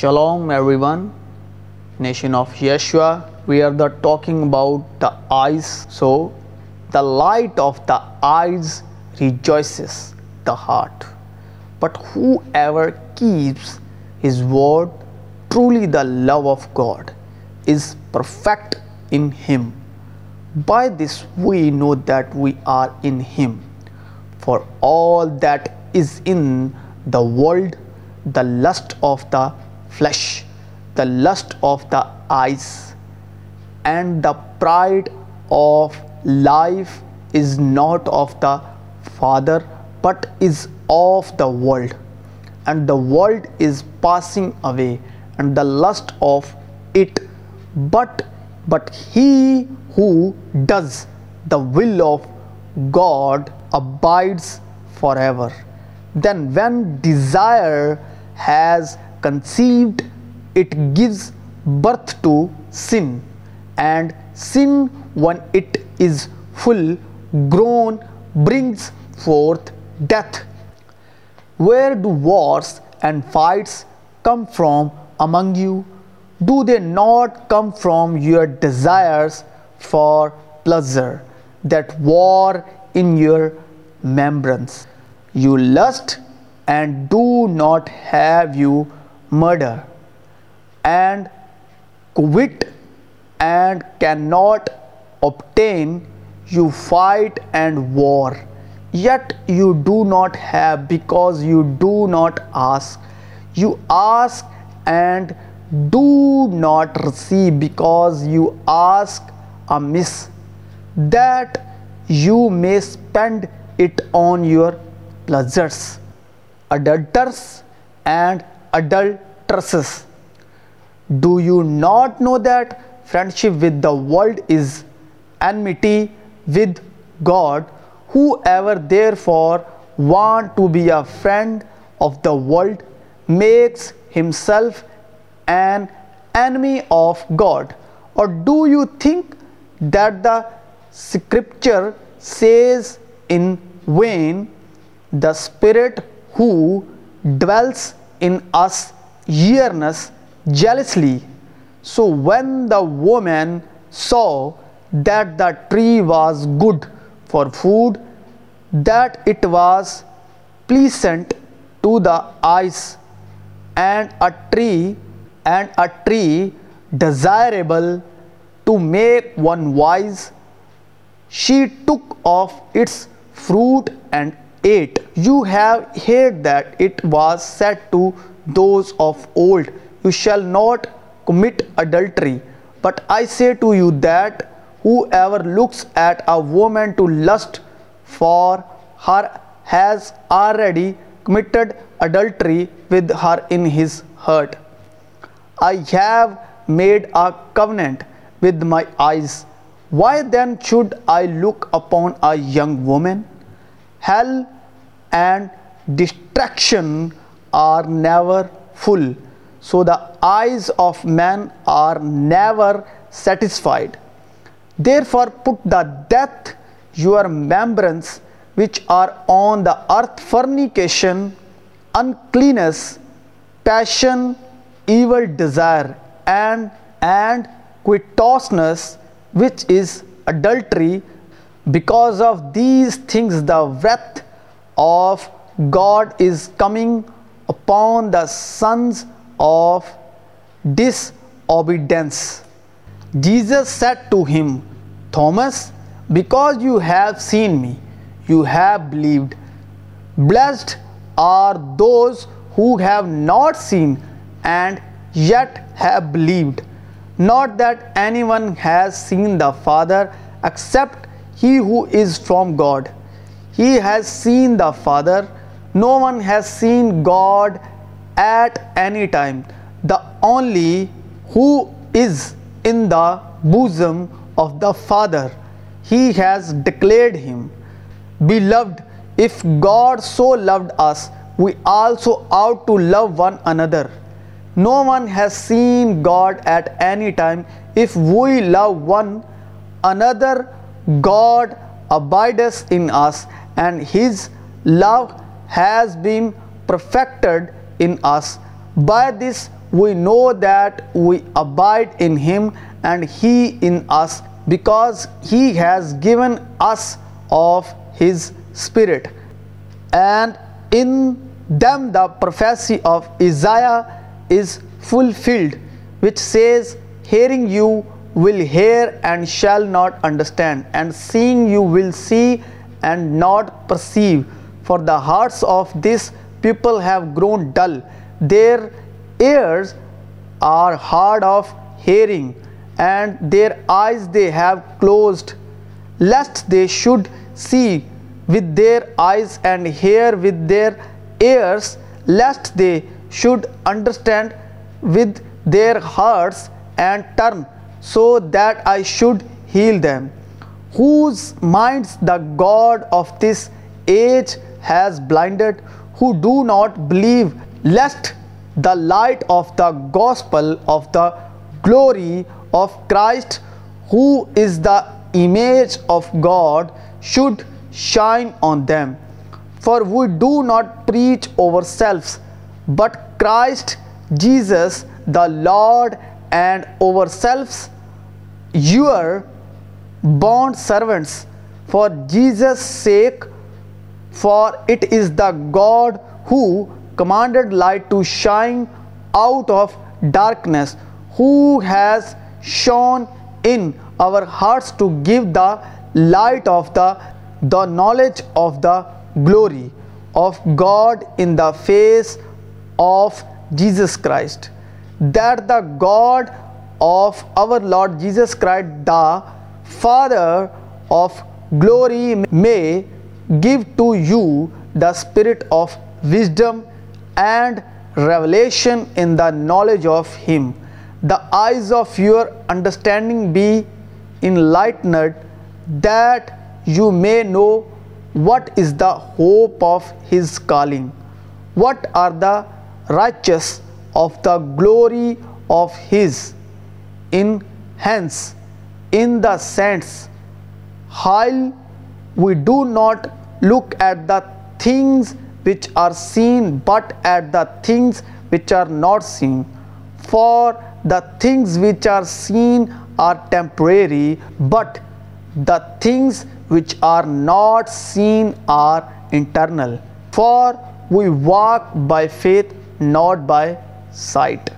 Shalom everyone, nation of Yeshua. We are talking about the eyes. So the light of the eyes rejoices the heart. But whoever keeps his word, truly the love of God is perfect in him. By this we know that we are in him. For all that is in the world, the lust of the flesh, the lust of the eyes, and the pride of life is not of the Father, but is of the world. And the world is passing away, and the lust of it. But he who does the will of God abides forever. Then when desire has conceived, it gives birth to sin, and sin, when it is full grown, brings forth death. Where do wars and fights come from among you? Do they not come from your desires for pleasure that war in your membranes? You lust and do not have. You murder and covet and cannot obtain. You fight and war, yet you do not have, because you do not ask. You ask and do not receive, because you ask amiss, that you may spend it on your pleasures. Adulterers and adulteresses, do you not know that friendship with the world is enmity with God? Whoever therefore wants to be a friend of the world makes himself an enemy of God. Or do you think that the Scripture says in vain, the Spirit who dwells in us yearns jealously? So when the woman saw that the tree was good for food, that it was pleasant to the eyes, and a tree desirable to make one wise, she took of its fruit and ate. You have heard that it was said to those of old, you shall not commit adultery. But I say to you that whoever looks at a woman to lust for her has already committed adultery with her in his heart. I have made a covenant with my eyes. Why then should I look upon a young woman? Hell and distraction are never full, so the eyes of man are never satisfied. Therefore put to death your members which are on the earth: fornication, uncleanness, passion, evil desire, and covetousness, which is adultery. Because of these things the wrath of God is coming upon the sons of disobedience. Jesus said to him, Thomas, because you have seen me, you have believed. Blessed are those who have not seen and yet have believed. Not that anyone has seen the Father except he who is from God. He has seen the Father. No one has seen God at any time. The only who is in the bosom of the Father, he has declared him. Beloved, if God so loved us, we also ought to love one another. No one has seen God at any time. If we love one another, God abides in us, and his love has been perfected in us. By this we know that we abide in him and he in us, because he has given us of his Spirit. And in them the prophecy of Isaiah is fulfilled, which says, hearing you will hear and shall not understand, and seeing you will see and not perceive. For the hearts of this people have grown dull, their ears are hard of hearing, and their eyes they have closed, lest they should see with their eyes and hear with their ears, lest they should understand with their hearts and turn, so that I should heal them. Whose minds the God of this age has blinded, who do not believe, lest the light of the gospel of the glory of Christ, who is the image of God, should shine on them. For we do not preach ourselves, but Christ Jesus the Lord, and ourselves your bond servants for Jesus' sake. For it is the God who commanded light to shine out of darkness, who has shone in our hearts to give the light of the knowledge of the glory of God in the face of Jesus Christ. That the God of our Lord Jesus Christ, the Father of glory, may give to you the spirit of wisdom and revelation in the knowledge of him, the eyes of your understanding be enlightened, that you may know what is the hope of his calling, what are the riches of the glory of his inheritance in the saints. While we do not look at the things which are seen, but at the things which are not seen. For the things which are seen are temporary, but the things which are not seen are eternal. For we walk by faith, not by sight.